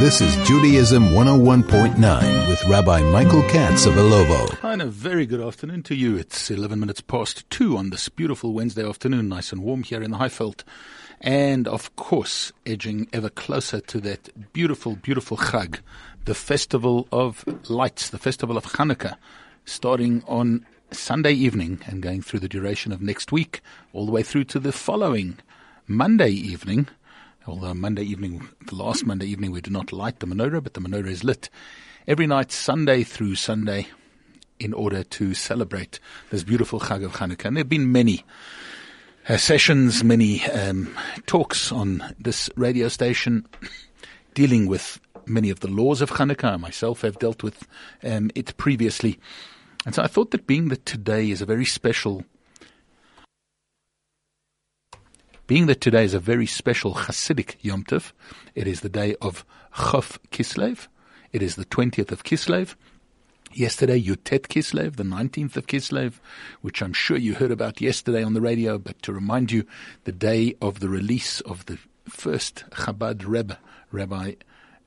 This is Judaism 101.9 with Rabbi Michael Katz of Ilovo. Hi, and a very good afternoon to you. It's 11 minutes past 2 on this beautiful Wednesday afternoon, nice and warm here in the Highveld. And, of course, edging ever closer to that beautiful, beautiful Chag, the Festival of Lights, the Festival of Hanukkah, starting on Sunday evening and going through the duration of next week, all the way through to the following Monday evening. Although Monday evening, the last Monday evening, we do not light the menorah, but the menorah is lit every night, Sunday through Sunday, in order to celebrate this beautiful Chag of Hanukkah. And there have been many sessions, many talks on this radio station dealing with many of the laws of Hanukkah. I myself have dealt with it previously. And so I thought that being that today is a very special Hasidic Yom Tov, it is the day of Chof Kislev. It is the 20th of Kislev. Yesterday, Yutet Kislev, the 19th of Kislev, which I'm sure you heard about yesterday on the radio. But to remind you, the day of the release of the first Chabad Rebbe, Rabbi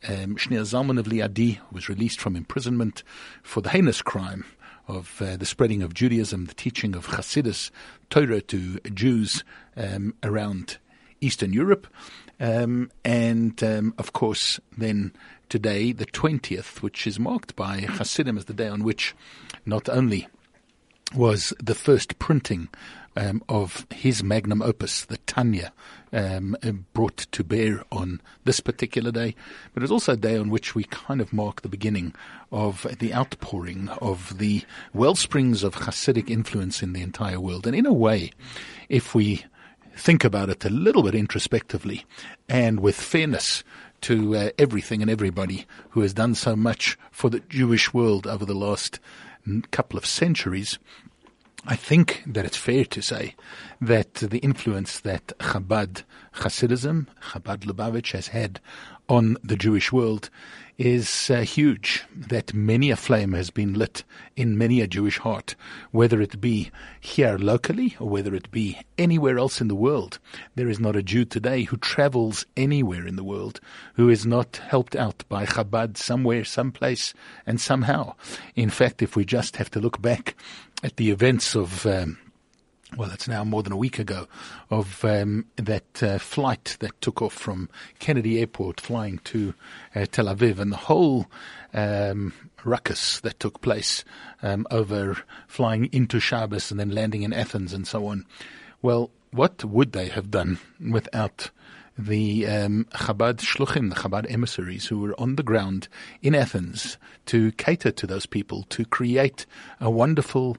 Shneur Zalman of Liadi, was released from imprisonment for the heinous crime of the spreading of Judaism, the teaching of Hasidus, Torah to Jews around Eastern Europe. Of course, then today, the 20th, which is marked by Hasidim as the day on which not only was the first printing of his magnum opus, the Tanya, brought to bear on this particular day. But it's also a day on which we kind of mark the beginning of the outpouring of the wellsprings of Hasidic influence in the entire world. And in a way, if we think about it a little bit introspectively and with fairness to everything and everybody who has done so much for the Jewish world over the last couple of centuries, I think that it's fair to say that the influence that Chabad Hasidism, Chabad Lubavitch, has had on the Jewish world is huge, that many a flame has been lit in many a Jewish heart, whether it be here locally or whether it be anywhere else in the world. There is not a Jew today who travels anywhere in the world who is not helped out by Chabad somewhere, someplace, and somehow. In fact, if we just have to look back at the events of it's now more than a week ago, of that flight that took off from Kennedy Airport flying to Tel Aviv, and the whole ruckus that took place over flying into Shabbos and then landing in Athens and so on. Well, what would they have done without the Chabad Shluchim, the Chabad emissaries who were on the ground in Athens to cater to those people, to create a wonderful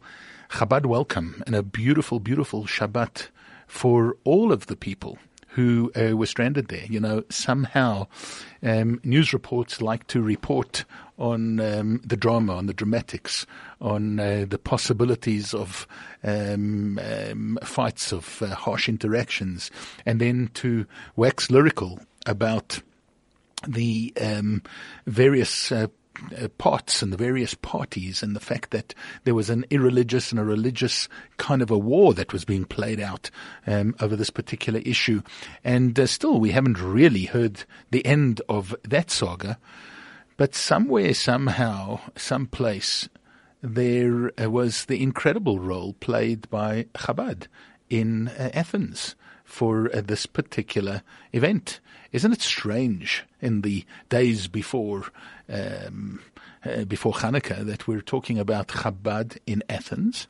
Chabad welcome and a beautiful, beautiful Shabbat for all of the people who were stranded there. You know, somehow news reports like to report on the drama, on the dramatics, on the possibilities of fights, of harsh interactions, and then to wax lyrical about the various parts and the various parties, and the fact that there was an irreligious and a religious kind of a war that was being played out over this particular issue. And still we haven't really heard the end of that saga, but somewhere, somehow, someplace, there was the incredible role played by Chabad in Athens for this particular event. Isn't it strange, in the days before Hanukkah, that we're talking about Chabad in Athens,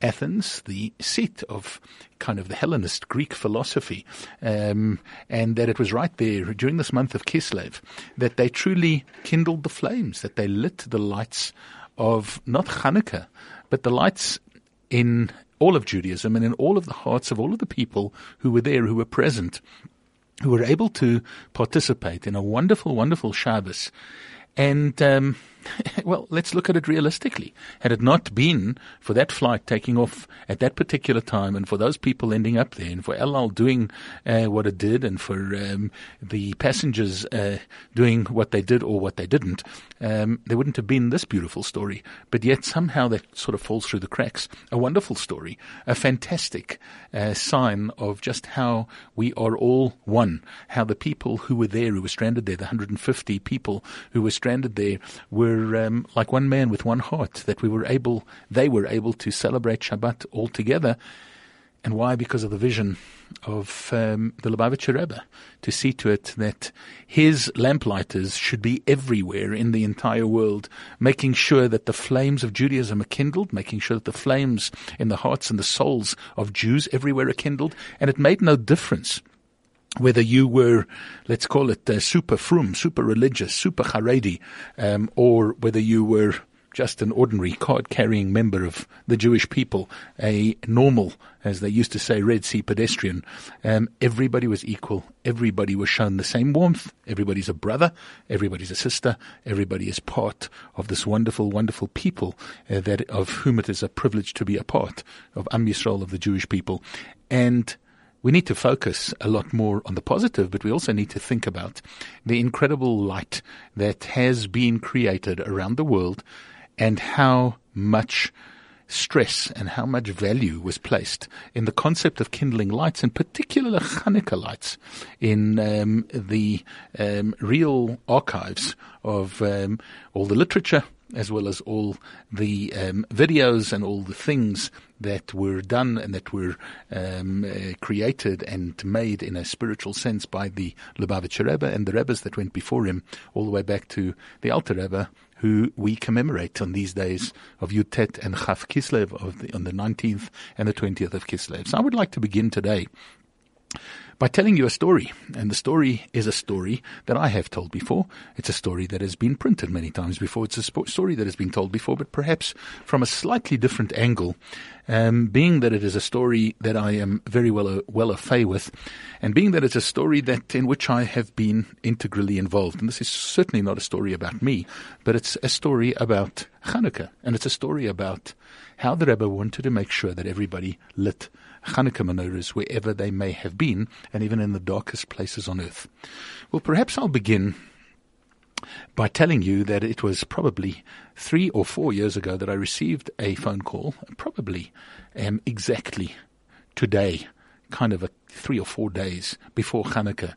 Athens, the seat of kind of the Hellenist Greek philosophy, and that it was right there during this month of Kislev that they truly kindled the flames, that they lit the lights of not Hanukkah, but the lights in all of Judaism and in all of the hearts of all of the people who were there, who were present, who were able to participate in a wonderful, wonderful Shabbos. And Well, let's look at it realistically. Had it not been for that flight taking off at that particular time and for those people ending up there and for El Al doing what it did and for the passengers doing what they did or what they didn't, there wouldn't have been this beautiful story. But yet somehow that sort of falls through the cracks. A wonderful story, a fantastic sign of just how we are all one, how the people who were there, who were stranded there, the 150 people who were stranded there were like one man with one heart, that they were able to celebrate Shabbat all together. And why? Because of the vision of the Lubavitcher Rebbe, to see to it that his lamplighters should be everywhere in the entire world, making sure that the flames of Judaism are kindled, making sure that the flames in the hearts and the souls of Jews everywhere are kindled. And it made no difference whether you were, let's call it, super frum, super religious, super Haredi, or whether you were just an ordinary card-carrying member of the Jewish people, a normal, as they used to say, Red Sea pedestrian. Everybody was equal. Everybody was shown the same warmth. Everybody's a brother. Everybody's a sister. Everybody is part of this wonderful, wonderful people that of whom it is a privilege to be a part of Am Yisrael, of the Jewish people. And we need to focus a lot more on the positive, but we also need to think about the incredible light that has been created around the world and how much stress and how much value was placed in the concept of kindling lights, in particular Hanukkah lights, in the real archives of all the literature, as well as all the videos and all the things that were done and that were created and made in a spiritual sense by the Lubavitcher Rebbe and the Rebbes that went before him, all the way back to the Alter Rebbe, who we commemorate on these days of Yud Tet and Chaf Kislev, on the 19th and the 20th of Kislev. So I would like to begin today by telling you a story, and the story is a story that I have told before. It's a story that has been printed many times before. It's a story that has been told before, but perhaps from a slightly different angle, being that it is a story that I am very well au fait with, and being that it's a story that in which I have been integrally involved. And this is certainly not a story about me, but it's a story about Hanukkah, and it's a story about how the Rebbe wanted to make sure that everybody lit Hanukkah menorahs wherever they may have been, and even in the darkest places on earth. Well, perhaps I'll begin by telling you that it was probably 3 or 4 years ago that I received a phone call, probably exactly today, kind of 3 or 4 days before Hanukkah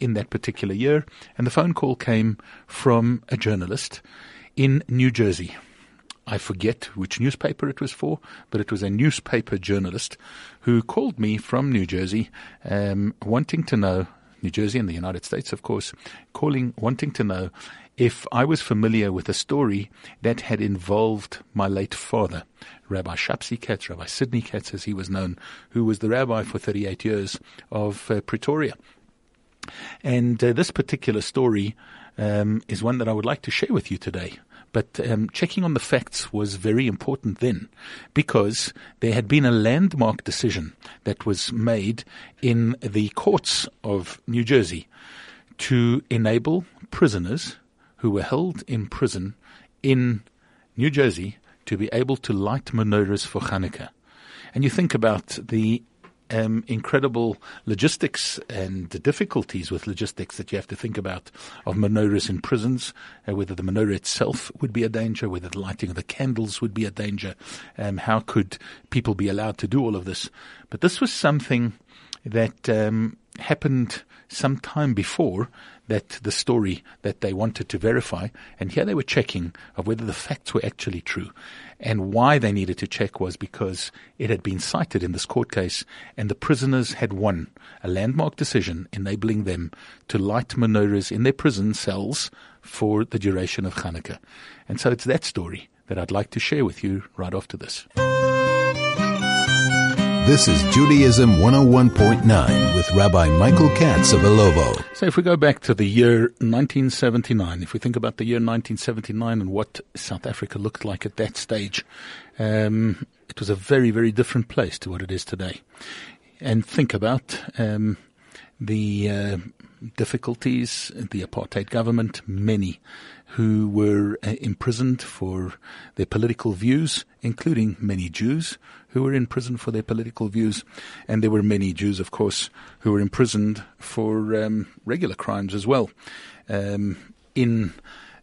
in that particular year. And the phone call came from a journalist in New Jersey. I forget which newspaper it was for, but it was a newspaper journalist who called me from New Jersey, wanting to know, New Jersey in the United States, of course, wanting to know if I was familiar with a story that had involved my late father, Rabbi Shapsi Katz, Rabbi Sidney Katz, as he was known, who was the rabbi for 38 years of Pretoria. And this particular story is one that I would like to share with you today. But checking on the facts was very important then, because there had been a landmark decision that was made in the courts of New Jersey to enable prisoners who were held in prison in New Jersey to be able to light menorahs for Hanukkah. And you think about the incredible logistics and the difficulties with logistics that you have to think about of menorahs in prisons, whether the menorah itself would be a danger, whether the lighting of the candles would be a danger, how could people be allowed to do all of this. But this was something that happened some time before that the story that they wanted to verify, and here they were checking of whether the facts were actually true. And why they needed to check was because it had been cited in this court case, and the prisoners had won a landmark decision enabling them to light menorahs in their prison cells for the duration of Hanukkah. And so it's that story that I'd like to share with you right after this. This is Judaism 101.9 with Rabbi Michael Katz of Ilovo. So if we go back to the year 1979, if we think about the year 1979 and what South Africa looked like at that stage, it was a very, very different place to what it is today. And think about the difficulties, the apartheid government, many who were imprisoned for their political views, including many Jews who were in prison for their political views. And there were many Jews, of course, who were imprisoned for regular crimes as well. In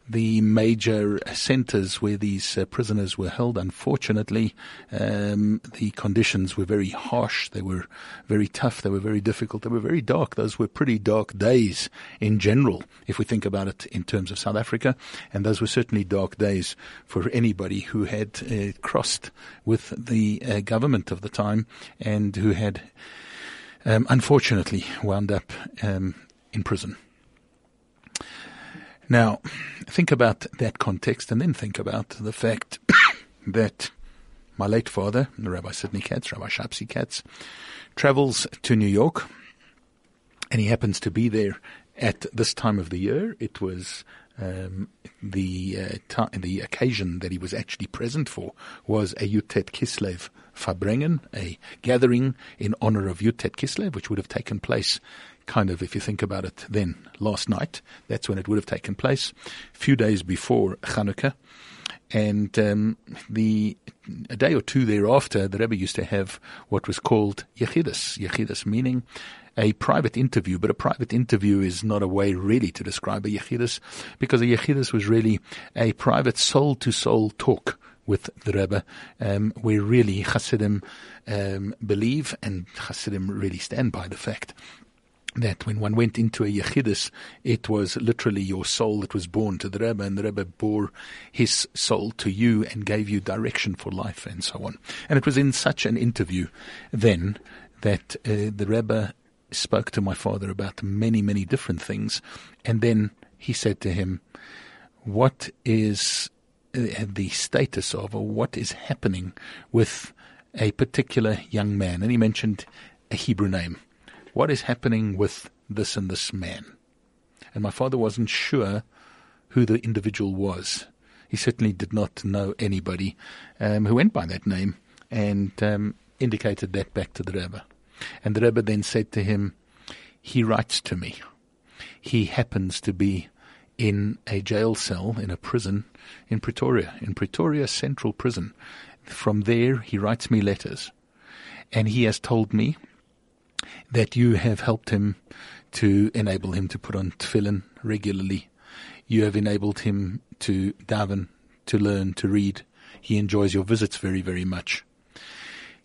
the major centers where these prisoners were held, unfortunately, the conditions were very harsh. They were very tough. They were very difficult. They were very dark. Those were pretty dark days in general, if we think about it in terms of South Africa. And those were certainly dark days for anybody who had crossed with the government of the time and who had, unfortunately, wound up in prison. Now, think about that context and then think about the fact that my late father, Rabbi Sidney Katz, Rabbi Shapsi Katz, travels to New York, and he happens to be there at this time of the year. It was the occasion that he was actually present for was a Yutet Kislev Verbrengen, a gathering in honor of Yutet Kislev, which would have taken place kind of, if you think about it, then last night. That's when it would have taken place, a few days before Chanukah. And a day or two thereafter, the Rebbe used to have what was called Yechidus meaning a private interview. But a private interview is not a way really to describe a Yechidus, because a Yechidus was really a private soul-to-soul talk with the Rebbe, where really Hasidim believe, and Hasidim really stand by the fact that when one went into a Yechidus, it was literally your soul that was born to the Rebbe, and the Rebbe bore his soul to you and gave you direction for life and so on. And it was in such an interview then that the Rebbe spoke to my father about many, many different things. And then he said to him, what is the status of, or what is happening with a particular young man? And he mentioned a Hebrew name. What is happening with this and this man? And my father wasn't sure who the individual was. He certainly did not know anybody who went by that name, and indicated that back to the Rebbe. And the Rebbe then said to him, he writes to me. He happens to be in a jail cell, in a prison in Pretoria Central Prison. From there, he writes me letters. And he has told me that you have helped him to enable him to put on tefillin regularly. You have enabled him to daven, to learn, to read. He enjoys your visits very, very much.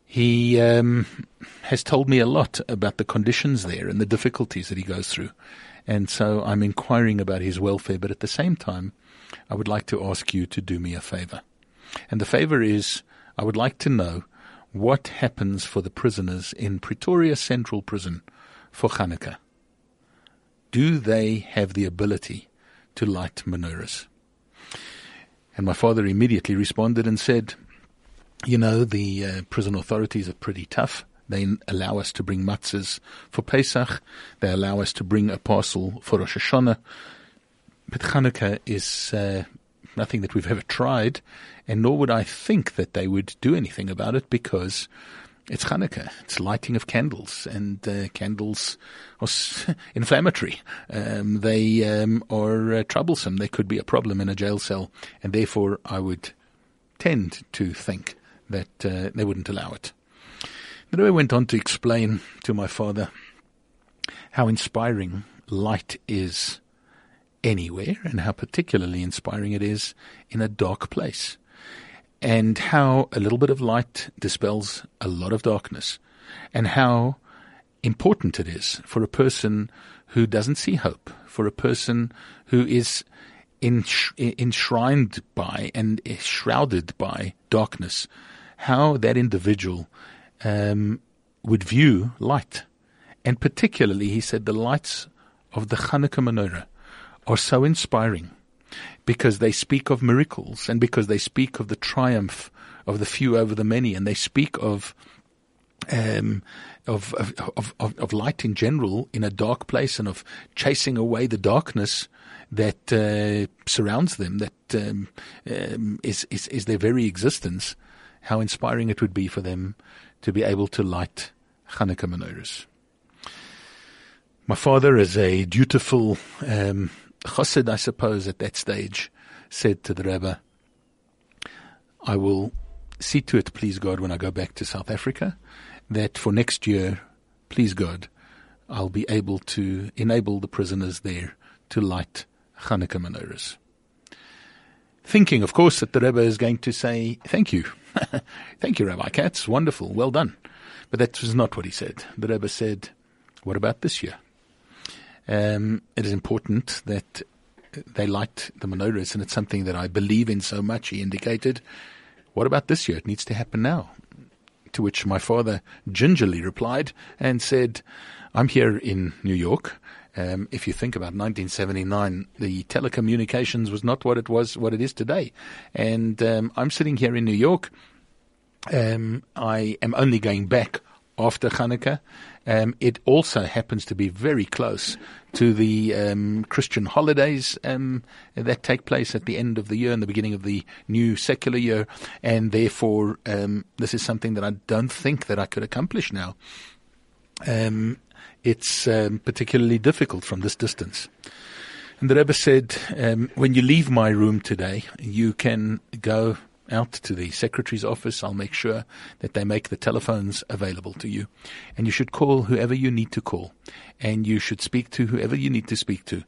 He has told me a lot about the conditions there and the difficulties that he goes through. And so I'm inquiring about his welfare, but at the same time, I would like to ask you to do me a favor. And the favor is, I would like to know what happens for the prisoners in Pretoria Central Prison for Chanukah. Do they have the ability to light menorahs? And my father immediately responded and said, you know, the prison authorities are pretty tough. They allow us to bring matzahs for Pesach. They allow us to bring a parcel for Rosh Hashanah. But Chanukah is nothing that we've ever tried, and nor would I think that they would do anything about it, because it's Chanukah, it's lighting of candles, and candles are inflammatory. They are troublesome. They could be a problem in a jail cell, and therefore I would tend to think that they wouldn't allow it. The Rebbe went on to explain to my father how inspiring light is anywhere, and how particularly inspiring it is in a dark place, and how a little bit of light dispels a lot of darkness, and how important it is for a person who doesn't see hope, for a person who is enshrined by and shrouded by darkness, how that individual would view light. And particularly, he said, the lights of the Chanukah menorah are so inspiring, because they speak of miracles, and because they speak of the triumph of the few over the many, and they speak of light in general in a dark place, and of chasing away the darkness that surrounds them, that is their very existence. How inspiring it would be for them to be able to light Chanukah menorahs. My father, as a dutiful chassid, I suppose, at that stage, said to the Rebbe, I will see to it, please God, when I go back to South Africa, that for next year, please God, I'll be able to enable the prisoners there to light Chanukah menorahs. Thinking, of course, that the Rebbe is going to say, thank you. Thank you, Rabbi Katz. Wonderful. Well done. But that was not what he said. The Rebbe said, what about this year? It is important that they light the menorahs, and it's something that I believe in so much. He indicated, what about this year? It needs to happen now. To which my father gingerly replied and said, I'm here in New York. If you think about 1979, the telecommunications was not what it is today. And I'm sitting here in New York. I am only going back after Hanukkah. It also happens to be very close to the Christian holidays that take place at the end of the year and the beginning of the new secular year. And therefore, this is something that I don't think that I could accomplish now. It's particularly difficult from this distance. And the Rebbe said, when you leave my room today, you can go out to the secretary's office. I'll make sure that they make the telephones available to you. And you should call whoever you need to call. And you should speak to whoever you need to speak to.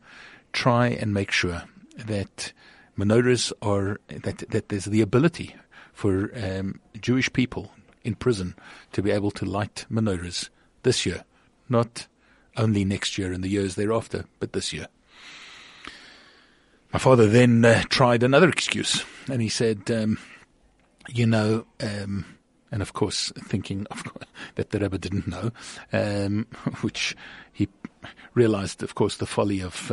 Try and make sure that menorahs are, that there's the ability for Jewish people in prison to be able to light menorahs this year. Not only next year and the years thereafter, but this year. My father then tried another excuse, and he said, and of course, thinking of course, that the Rebbe didn't know, which he realized, of course, the folly of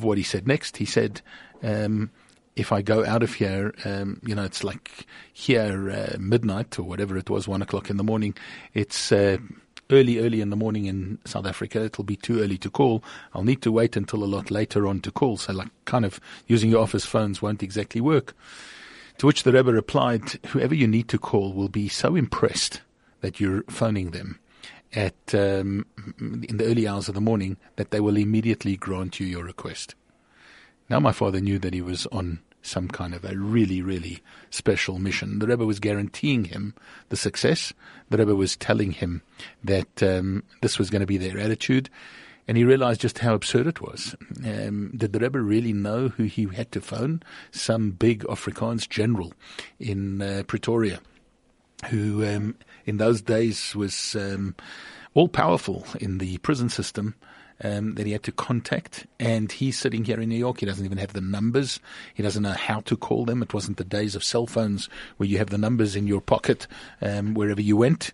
what he said next. He said, if I go out of here, it's like here midnight or whatever it was, 1 o'clock in the morning. It's early in the morning in South Africa. It'll be too early to call. I'll need to wait until a lot later on to call. So like kind of using your office phones won't exactly work. To which the Rebbe replied, whoever you need to call will be so impressed that you're phoning them at in the early hours of the morning that they will immediately grant you your request. Now my father knew that he was on some kind of a really, really special mission. The Rebbe was guaranteeing him the success. The Rebbe was telling him that this was going to be their attitude. And he realized just how absurd it was. Did the Rebbe really know who he had to phone? Some big Afrikaans general in Pretoria, who in those days was all-powerful in the prison system, that he had to contact, and he's sitting here in New York. He doesn't even have the numbers. He doesn't know how to call them. It wasn't the days of cell phones where you have the numbers in your pocket wherever you went.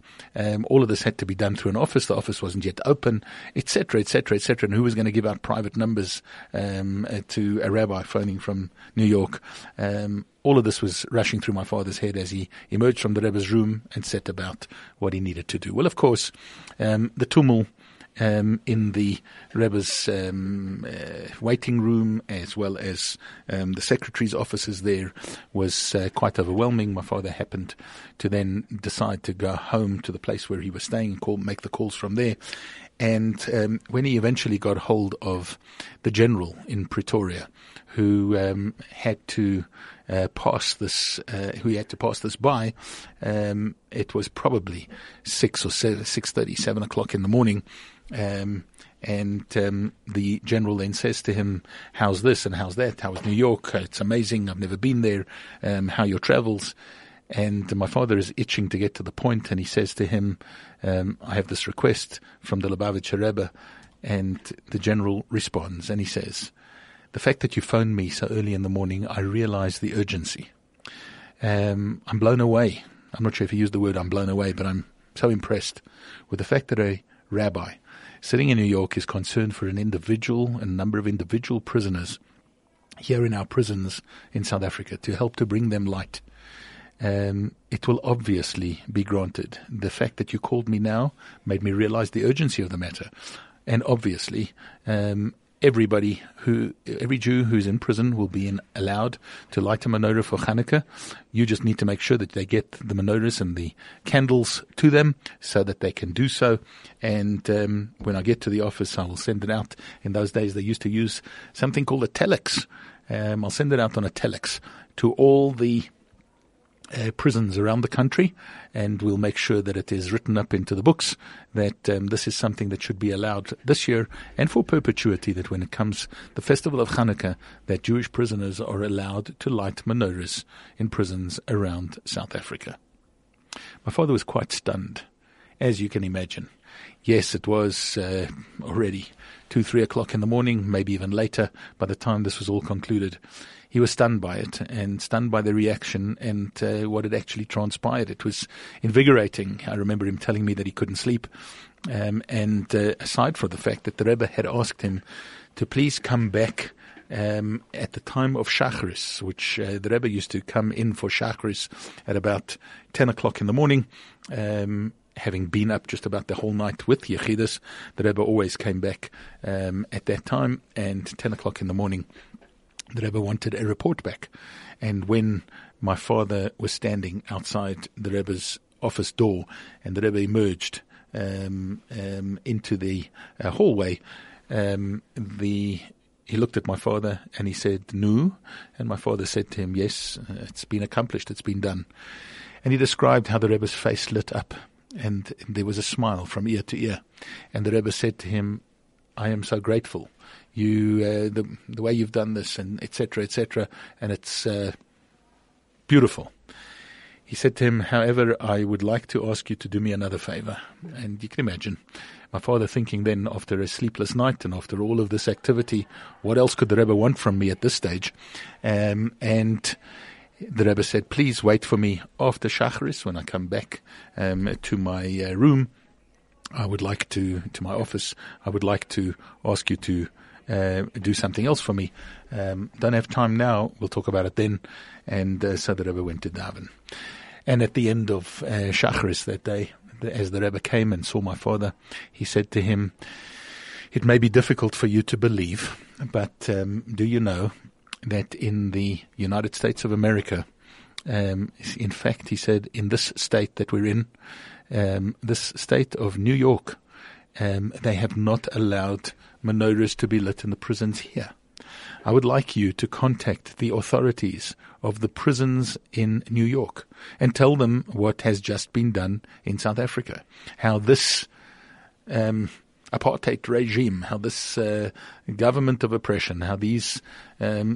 All of this had to be done through an office. The office wasn't yet open, etc., etc., etc. And who was going to give out private numbers to a rabbi phoning from New York? All of this was rushing through my father's head as he emerged from the Rebbe's room and set about what he needed to do. Well, of course, the tumult in the Rebbe's waiting room, as well as the secretary's offices there, was quite overwhelming. My father happened to then decide to go home to the place where he was staying and make the calls from there. And when he eventually got hold of the general in Pretoria, who had to pass this by, it was probably 6:30, 7 o'clock in the morning. The general then says to him, how's this and how's that? How's New York? It's amazing. I've never been there. How your travels? And my father is itching to get to the point, and he says to him, I have this request from the Lubavitcher Rebbe. And the general responds, and he says, the fact that you phoned me so early in the morning, I realize the urgency. I'm blown away. I'm not sure if he used the word I'm blown away, but I'm so impressed with the fact that a rabbi sitting in New York is concerned for a number of individual prisoners here in our prisons in South Africa to help to bring them light. It will obviously be granted. The fact that you called me now made me realize the urgency of the matter. And obviously, every Jew who's in prison will be allowed to light a menorah for Hanukkah. You just need to make sure that they get the menorahs and the candles to them so that they can do so. And when I get to the office, I will send it out. In those days, they used to use something called a telex. I'll send it out on a telex to all the prisons around the country, and we'll make sure that it is written up into the books that this is something that should be allowed this year and for perpetuity, that when it comes the festival of Hanukkah, that Jewish prisoners are allowed to light menorahs in prisons around South Africa. My father was quite stunned, as you can imagine. Yes, it was already 2-3 o'clock in the morning, maybe even later by the time this was all concluded. He was stunned by it and stunned by the reaction and what had actually transpired. It was invigorating. I remember him telling me that he couldn't sleep. And aside from the fact that the Rebbe had asked him to please come back at the time of Shacharis, which the Rebbe used to come in for Shacharis at about 10 o'clock in the morning. Having been up just about the whole night with Yechidus, the Rebbe always came back at that time, and 10 o'clock in the morning, the Rebbe wanted a report back. And when my father was standing outside the Rebbe's office door and the Rebbe emerged into the hallway, he looked at my father and he said, "Nu?" And my father said to him, "Yes, it's been accomplished, it's been done." And he described how the Rebbe's face lit up and there was a smile from ear to ear. And the Rebbe said to him, "I am so grateful. You, the way you've done this, and et cetera, and it's beautiful." He said to him, "However, I would like to ask you to do me another favor." And you can imagine my father thinking then, after a sleepless night and after all of this activity, what else could the Rebbe want from me at this stage? And the Rebbe said, "Please wait for me after Shacharis when I come back to my room. I would like to my office. I would like to ask you to do something else for me. Don't have time now. We'll talk about it then." And so the Rebbe went to Davin. And at the end of Shacharis that day, as the Rebbe came and saw my father, he said to him, "It may be difficult for you to believe, but do you know that in the United States of America, in fact," he said, "in this state that we're in, this state of New York, they have not allowed menorahs to be lit in the prisons here. I would like you to contact the authorities of the prisons in New York and tell them what has just been done in South Africa, how this apartheid regime, how this government of oppression, how these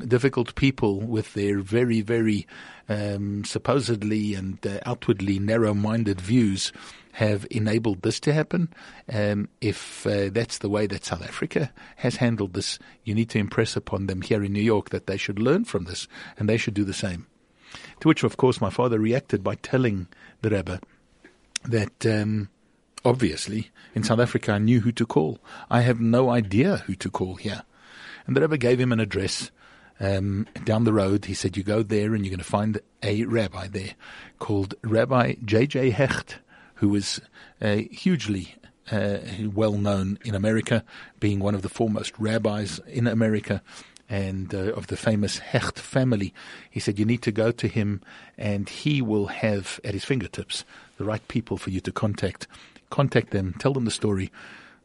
difficult people with their very, very supposedly and outwardly narrow-minded views have enabled this to happen. If that's the way that South Africa has handled this, you need to impress upon them here in New York that they should learn from this and they should do the same." To which, of course, my father reacted by telling the Rebbe that obviously, in South Africa, I knew who to call. I have no idea who to call here. And the Rebbe gave him an address down the road. He said, "You go there and you're going to find a rabbi there called Rabbi J.J. Hecht, who was hugely well-known in America, being one of the foremost rabbis in America and of the famous Hecht family." He said, "You need to go to him and he will have at his fingertips the right people for you to contact. Contact them, tell them the story.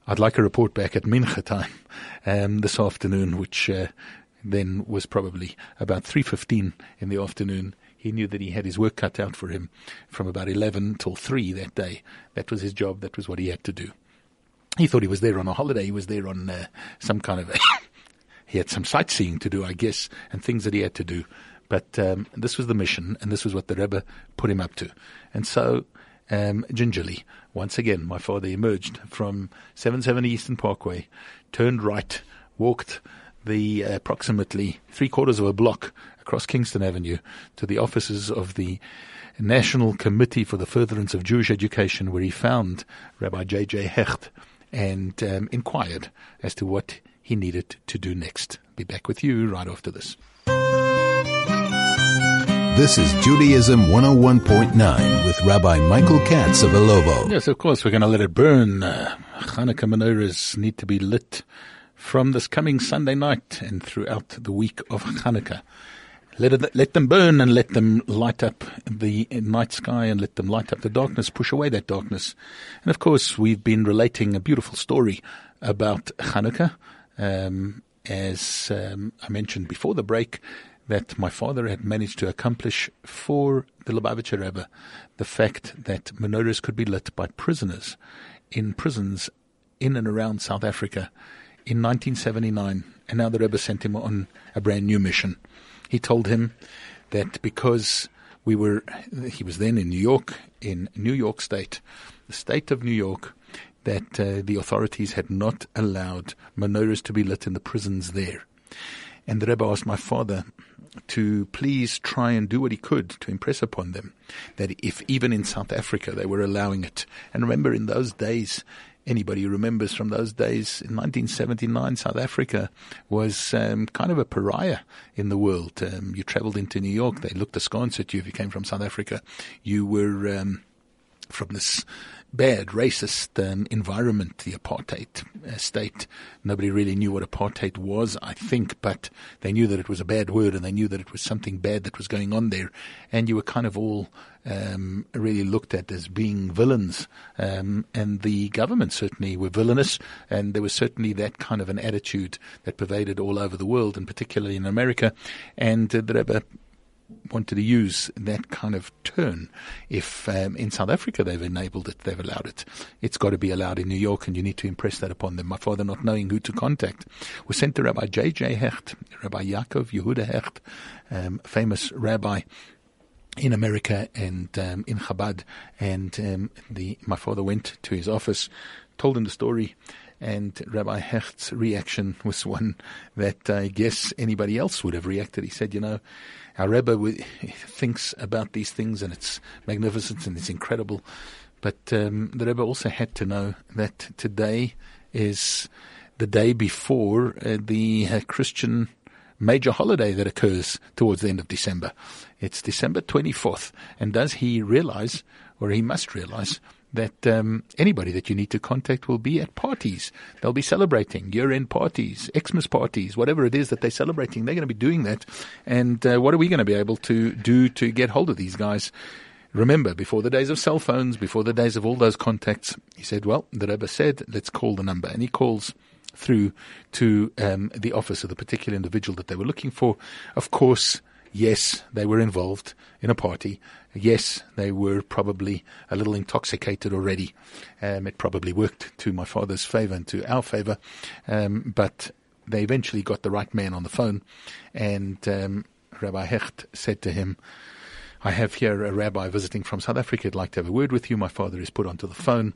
I'd like a report back at Mincha time this afternoon," which then was probably about 3:15 in the afternoon. He knew that he had his work cut out for him from about 11 till 3 that day. That was his job. That was what he had to do. He thought he was there on a holiday. He was there on some kind of he had some sightseeing to do, I guess, and things that he had to do. But this was the mission, and this was what the Rebbe put him up to. And so gingerly, once again, my father emerged from 770 Eastern Parkway, turned right, walked the approximately 3/4 of a block across Kingston Avenue to the offices of the National Committee for the Furtherance of Jewish Education, where he found Rabbi J.J. Hecht and inquired as to what he needed to do next. Be back with you right after this. This is Judaism 101.9 with Rabbi Michael Katz of Ilovo. Yes, of course, we're going to let it burn. Hanukkah menorahs need to be lit from this coming Sunday night and throughout the week of Hanukkah. Let them burn and let them light up the night sky and let them light up the darkness, push away that darkness. And of course, we've been relating a beautiful story about Hanukkah. As I mentioned before the break, that my father had managed to accomplish for the Lubavitcher Rebbe, the fact that menorahs could be lit by prisoners in prisons in and around South Africa in 1979. And now the Rebbe sent him on a brand new mission. He told him that because he was then in New York, in New York State, the state of New York, that the authorities had not allowed menorahs to be lit in the prisons there. And the Rebbe asked my father to please try and do what he could to impress upon them that if even in South Africa they were allowing it. And remember, in those days, anybody who remembers from those days, in 1979, South Africa was kind of a pariah in the world. You traveled into New York, they looked askance at you. If you came from South Africa, you were from this bad, racist environment, the apartheid state. Nobody really knew what apartheid was, I think, but they knew that it was a bad word and they knew that it was something bad that was going on there. And you were kind of all really looked at as being villains. And the government certainly were villainous, and there was certainly that kind of an attitude that pervaded all over the world, and particularly in America. And the Rebbe wanted to use that kind of turn. If in South Africa they've enabled it, they've allowed it, it's got to be allowed in New York, and you need to impress that upon them. My father, not knowing who to contact, was sent to Rabbi J.J. Hecht, Rabbi Yaakov Yehuda Hecht, famous rabbi in America and in Chabad. And my father went to his office, told him the story, and Rabbi Hecht's reaction was one that I guess anybody else would have reacted. He said, our Rebbe thinks about these things and it's magnificent and it's incredible. But the Rebbe also had to know that today is the day before the Christian major holiday that occurs towards the end of December. It's December 24th. And does he realize, or he must realize, that anybody that you need to contact will be at parties. They'll be celebrating year-end parties, Xmas parties, whatever it is that they're celebrating. They're going to be doing that. And what are we going to be able to do to get hold of these guys? Remember, before the days of cell phones, before the days of all those contacts, he said, well, the Rebbe said, let's call the number. And he calls through to the office of the particular individual that they were looking for. Of course, yes, they were involved in a party. Yes, they were probably a little intoxicated already. It probably worked to my father's favor and to our favor. But they eventually got the right man on the phone. And Rabbi Hecht said to him, I have here a rabbi visiting from South Africa. I'd like to have a word with you. My father is put onto the phone.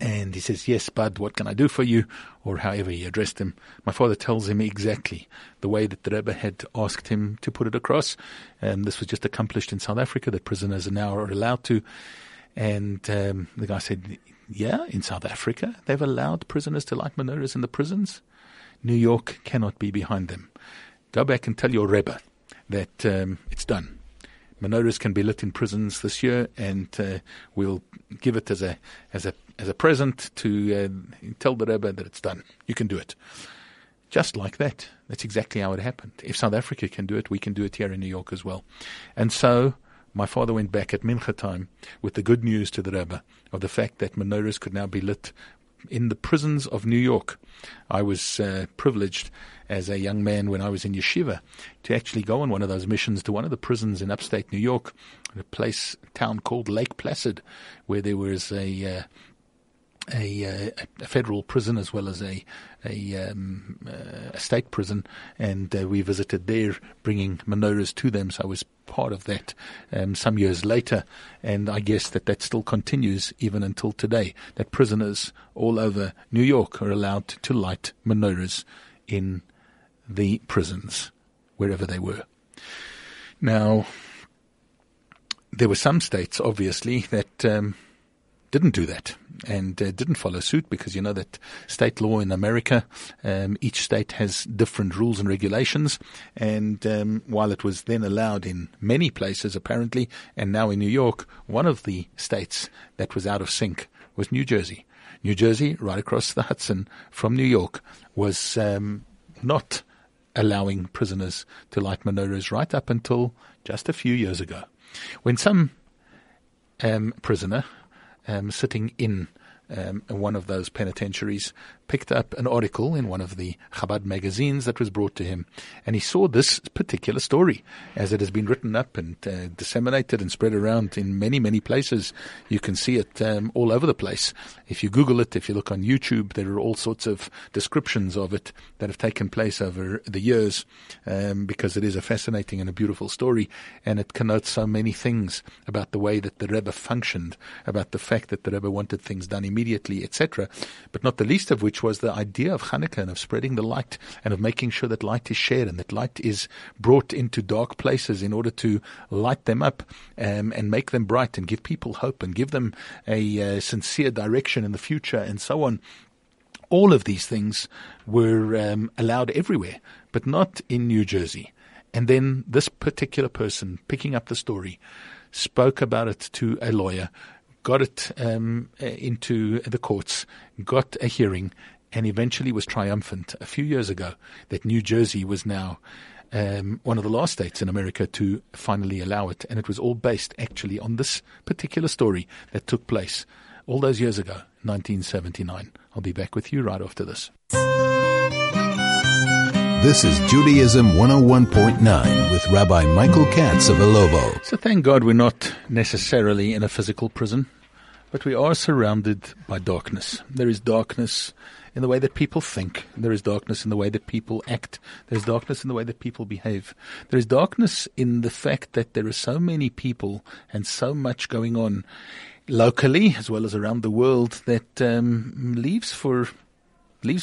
And he says, yes, bud, what can I do for you? Or however he addressed him. My father tells him exactly the way that the Rebbe had asked him to put it across. And this was just accomplished in South Africa, that prisoners now are allowed to. And the guy said, yeah, in South Africa, they've allowed prisoners to light menorahs in the prisons. New York cannot be behind them. Go back and tell your Rebbe that it's done. Menorahs can be lit in prisons this year, and we'll give it as a present to tell the Rebbe that it's done. You can do it. Just like that. That's exactly how it happened. If South Africa can do it, we can do it here in New York as well. And so my father went back at Mincha time with the good news to the Rebbe of the fact that menorahs could now be lit in the prisons of New York. I was privileged as a young man when I was in yeshiva to actually go on one of those missions to one of the prisons in upstate New York, a place, a town called Lake Placid, where there was a federal prison as well as a state prison, and we visited there, bringing menorahs to them. So I was part of that some years later, and I guess that still continues even until today, that prisoners all over New York are allowed to light menorahs in the prisons, wherever they were. Now, there were some states, obviously, that didn't do that and didn't follow suit, because you know that state law in America, each state has different rules and regulations. And while it was then allowed in many places, apparently, and now in New York, one of the states that was out of sync was New Jersey. New Jersey, right across the Hudson from New York, was not allowing prisoners to light menorahs right up until just a few years ago, when some prisoner sitting in one of those penitentiaries picked up an article in one of the Chabad magazines that was brought to him, and he saw this particular story as it has been written up and disseminated and spread around in many, many places. You can see it all over the place. If you Google it, if you look on YouTube, there are all sorts of descriptions of it that have taken place over the years, because it is a fascinating and a beautiful story, and it connotes so many things about the way that the Rebbe functioned, about the fact that the Rebbe wanted things done immediately, etc., but not the least of which was the idea of Hanukkah and of spreading the light and of making sure that light is shared and that light is brought into dark places in order to light them up and make them bright and give people hope and give them a sincere direction in the future and so on. All of these things were allowed everywhere, but not in New Jersey. And then this particular person, picking up the story, spoke about it to a lawyer, got it into the courts, got a hearing, and eventually was triumphant a few years ago that New Jersey was now one of the last states in America to finally allow it. And it was all based actually on this particular story that took place all those years ago, 1979. I'll be back with you right after this. This is Judaism 101.9 with Rabbi Michael Katz of Ilovo. So thank God we're not necessarily in a physical prison, but we are surrounded by darkness. There is darkness in the way that people think. There is darkness in the way that people act. There is darkness in the way that people behave. There is darkness in the fact that there are so many people and so much going on locally as well as around the world that leaves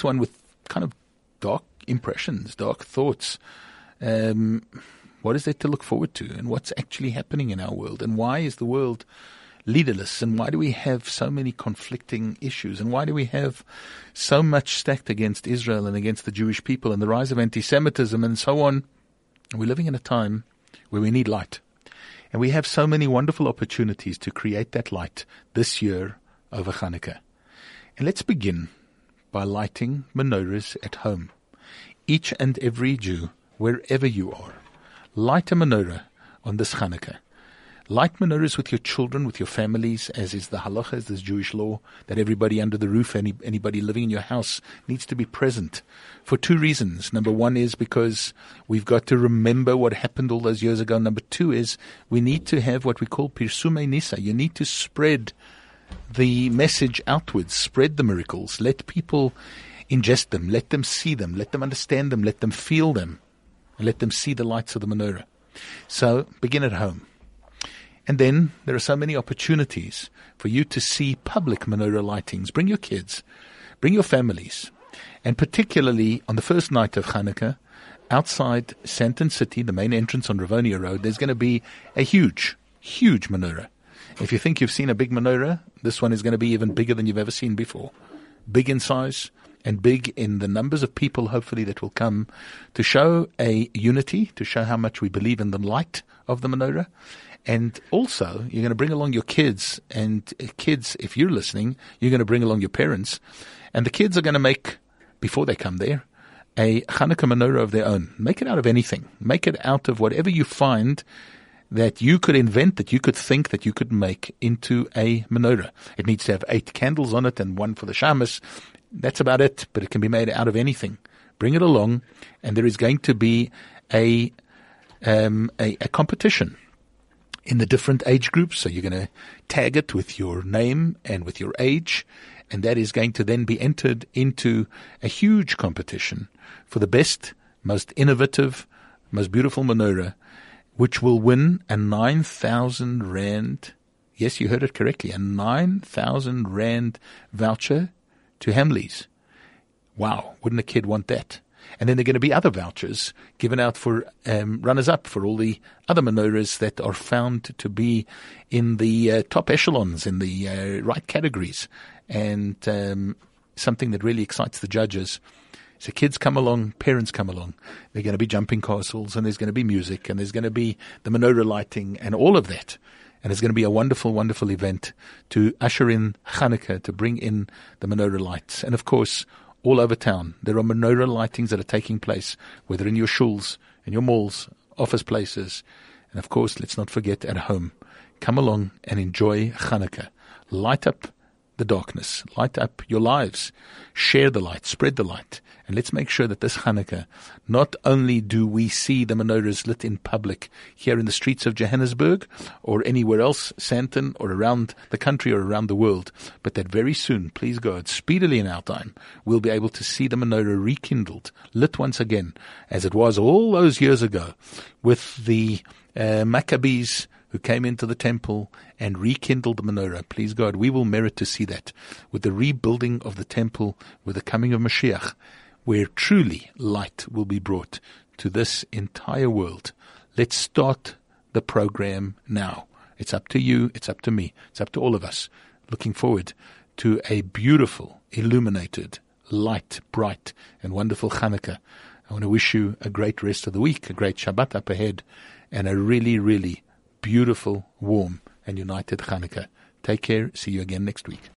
one with kind of dark impressions, dark thoughts. What is there to look forward to, and what's actually happening in our world, and why is the world leaderless, and why do we have so many conflicting issues, and why do we have so much stacked against Israel and against the Jewish people, and the rise of anti-Semitism and so on? We're living in a time where we need light, and we have so many wonderful opportunities to create that light this year over Hanukkah. And let's begin by lighting menorahs at home. Each and every Jew, wherever you are, light a menorah on this Hanukkah. Light menorahs with your children, with your families, as is the halacha, as is Jewish law, that everybody under the roof, anybody living in your house needs to be present for two reasons. Number one is because we've got to remember what happened all those years ago. Number two is we need to have what we call pirsume nisa. You need to spread the message outwards, spread the miracles, let people ingest them, let them see them, let them understand them, let them feel them, and let them see the lights of the menorah. So begin at home. And then there are so many opportunities for you to see public menorah lightings. Bring your kids, bring your families, and particularly on the first night of Hanukkah, outside Sandton City, the main entrance on Ravonia Road, there's going to be a huge, huge menorah. If you think you've seen a big menorah, this one is going to be even bigger than you've ever seen before. Big in size, and big in the numbers of people, hopefully, that will come to show a unity, to show how much we believe in the light of the menorah. And also, you're going to bring along your kids, and kids, if you're listening, you're going to bring along your parents, and the kids are going to make, before they come there, a Hanukkah menorah of their own. Make it out of anything. Make it out of whatever you find that you could invent, that you could think, that you could make into a menorah. It needs to have 8 candles on it and one for the shamas. That's about it, but it can be made out of anything. Bring it along, and there is going to be a competition in the different age groups. So you're going to tag it with your name and with your age, and that is going to then be entered into a huge competition for the best, most innovative, most beautiful menorah, which will win a 9,000 Rand, yes, you heard it correctly, a 9,000 Rand voucher to Hamley's. Wow, wouldn't a kid want that? And then there are going to be other vouchers given out for runners-up for all the other menorahs that are found to be in the top echelons, in the right categories, and something that really excites the judges. So kids come along, parents come along. They're going to be jumping castles, and there's going to be music, and there's going to be the menorah lighting and all of that. And it's going to be a wonderful, wonderful event to usher in Hanukkah, to bring in the menorah lights. And of course, all over town, there are menorah lightings that are taking place, whether in your shuls, in your malls, office places. And of course, let's not forget at home. Come along and enjoy Hanukkah. Light up the darkness. Light up your lives. Share the light. Spread the light. And let's make sure that this Hanukkah, not only do we see the menorahs lit in public here in the streets of Johannesburg or anywhere else, Sandton, or around the country or around the world, but that very soon, please God, speedily in our time, we'll be able to see the menorah rekindled, lit once again, as it was all those years ago with the Maccabees who came into the temple and rekindled the menorah. Please God, we will merit to see that with the rebuilding of the temple, with the coming of Mashiach, where truly light will be brought to this entire world. Let's start the program now. It's up to you. It's up to me. It's up to all of us. Looking forward to a beautiful, illuminated, light, bright, and wonderful Hanukkah. I want to wish you a great rest of the week, a great Shabbat up ahead, and a really, really beautiful, warm, and united Hanukkah. Take care. See you again next week.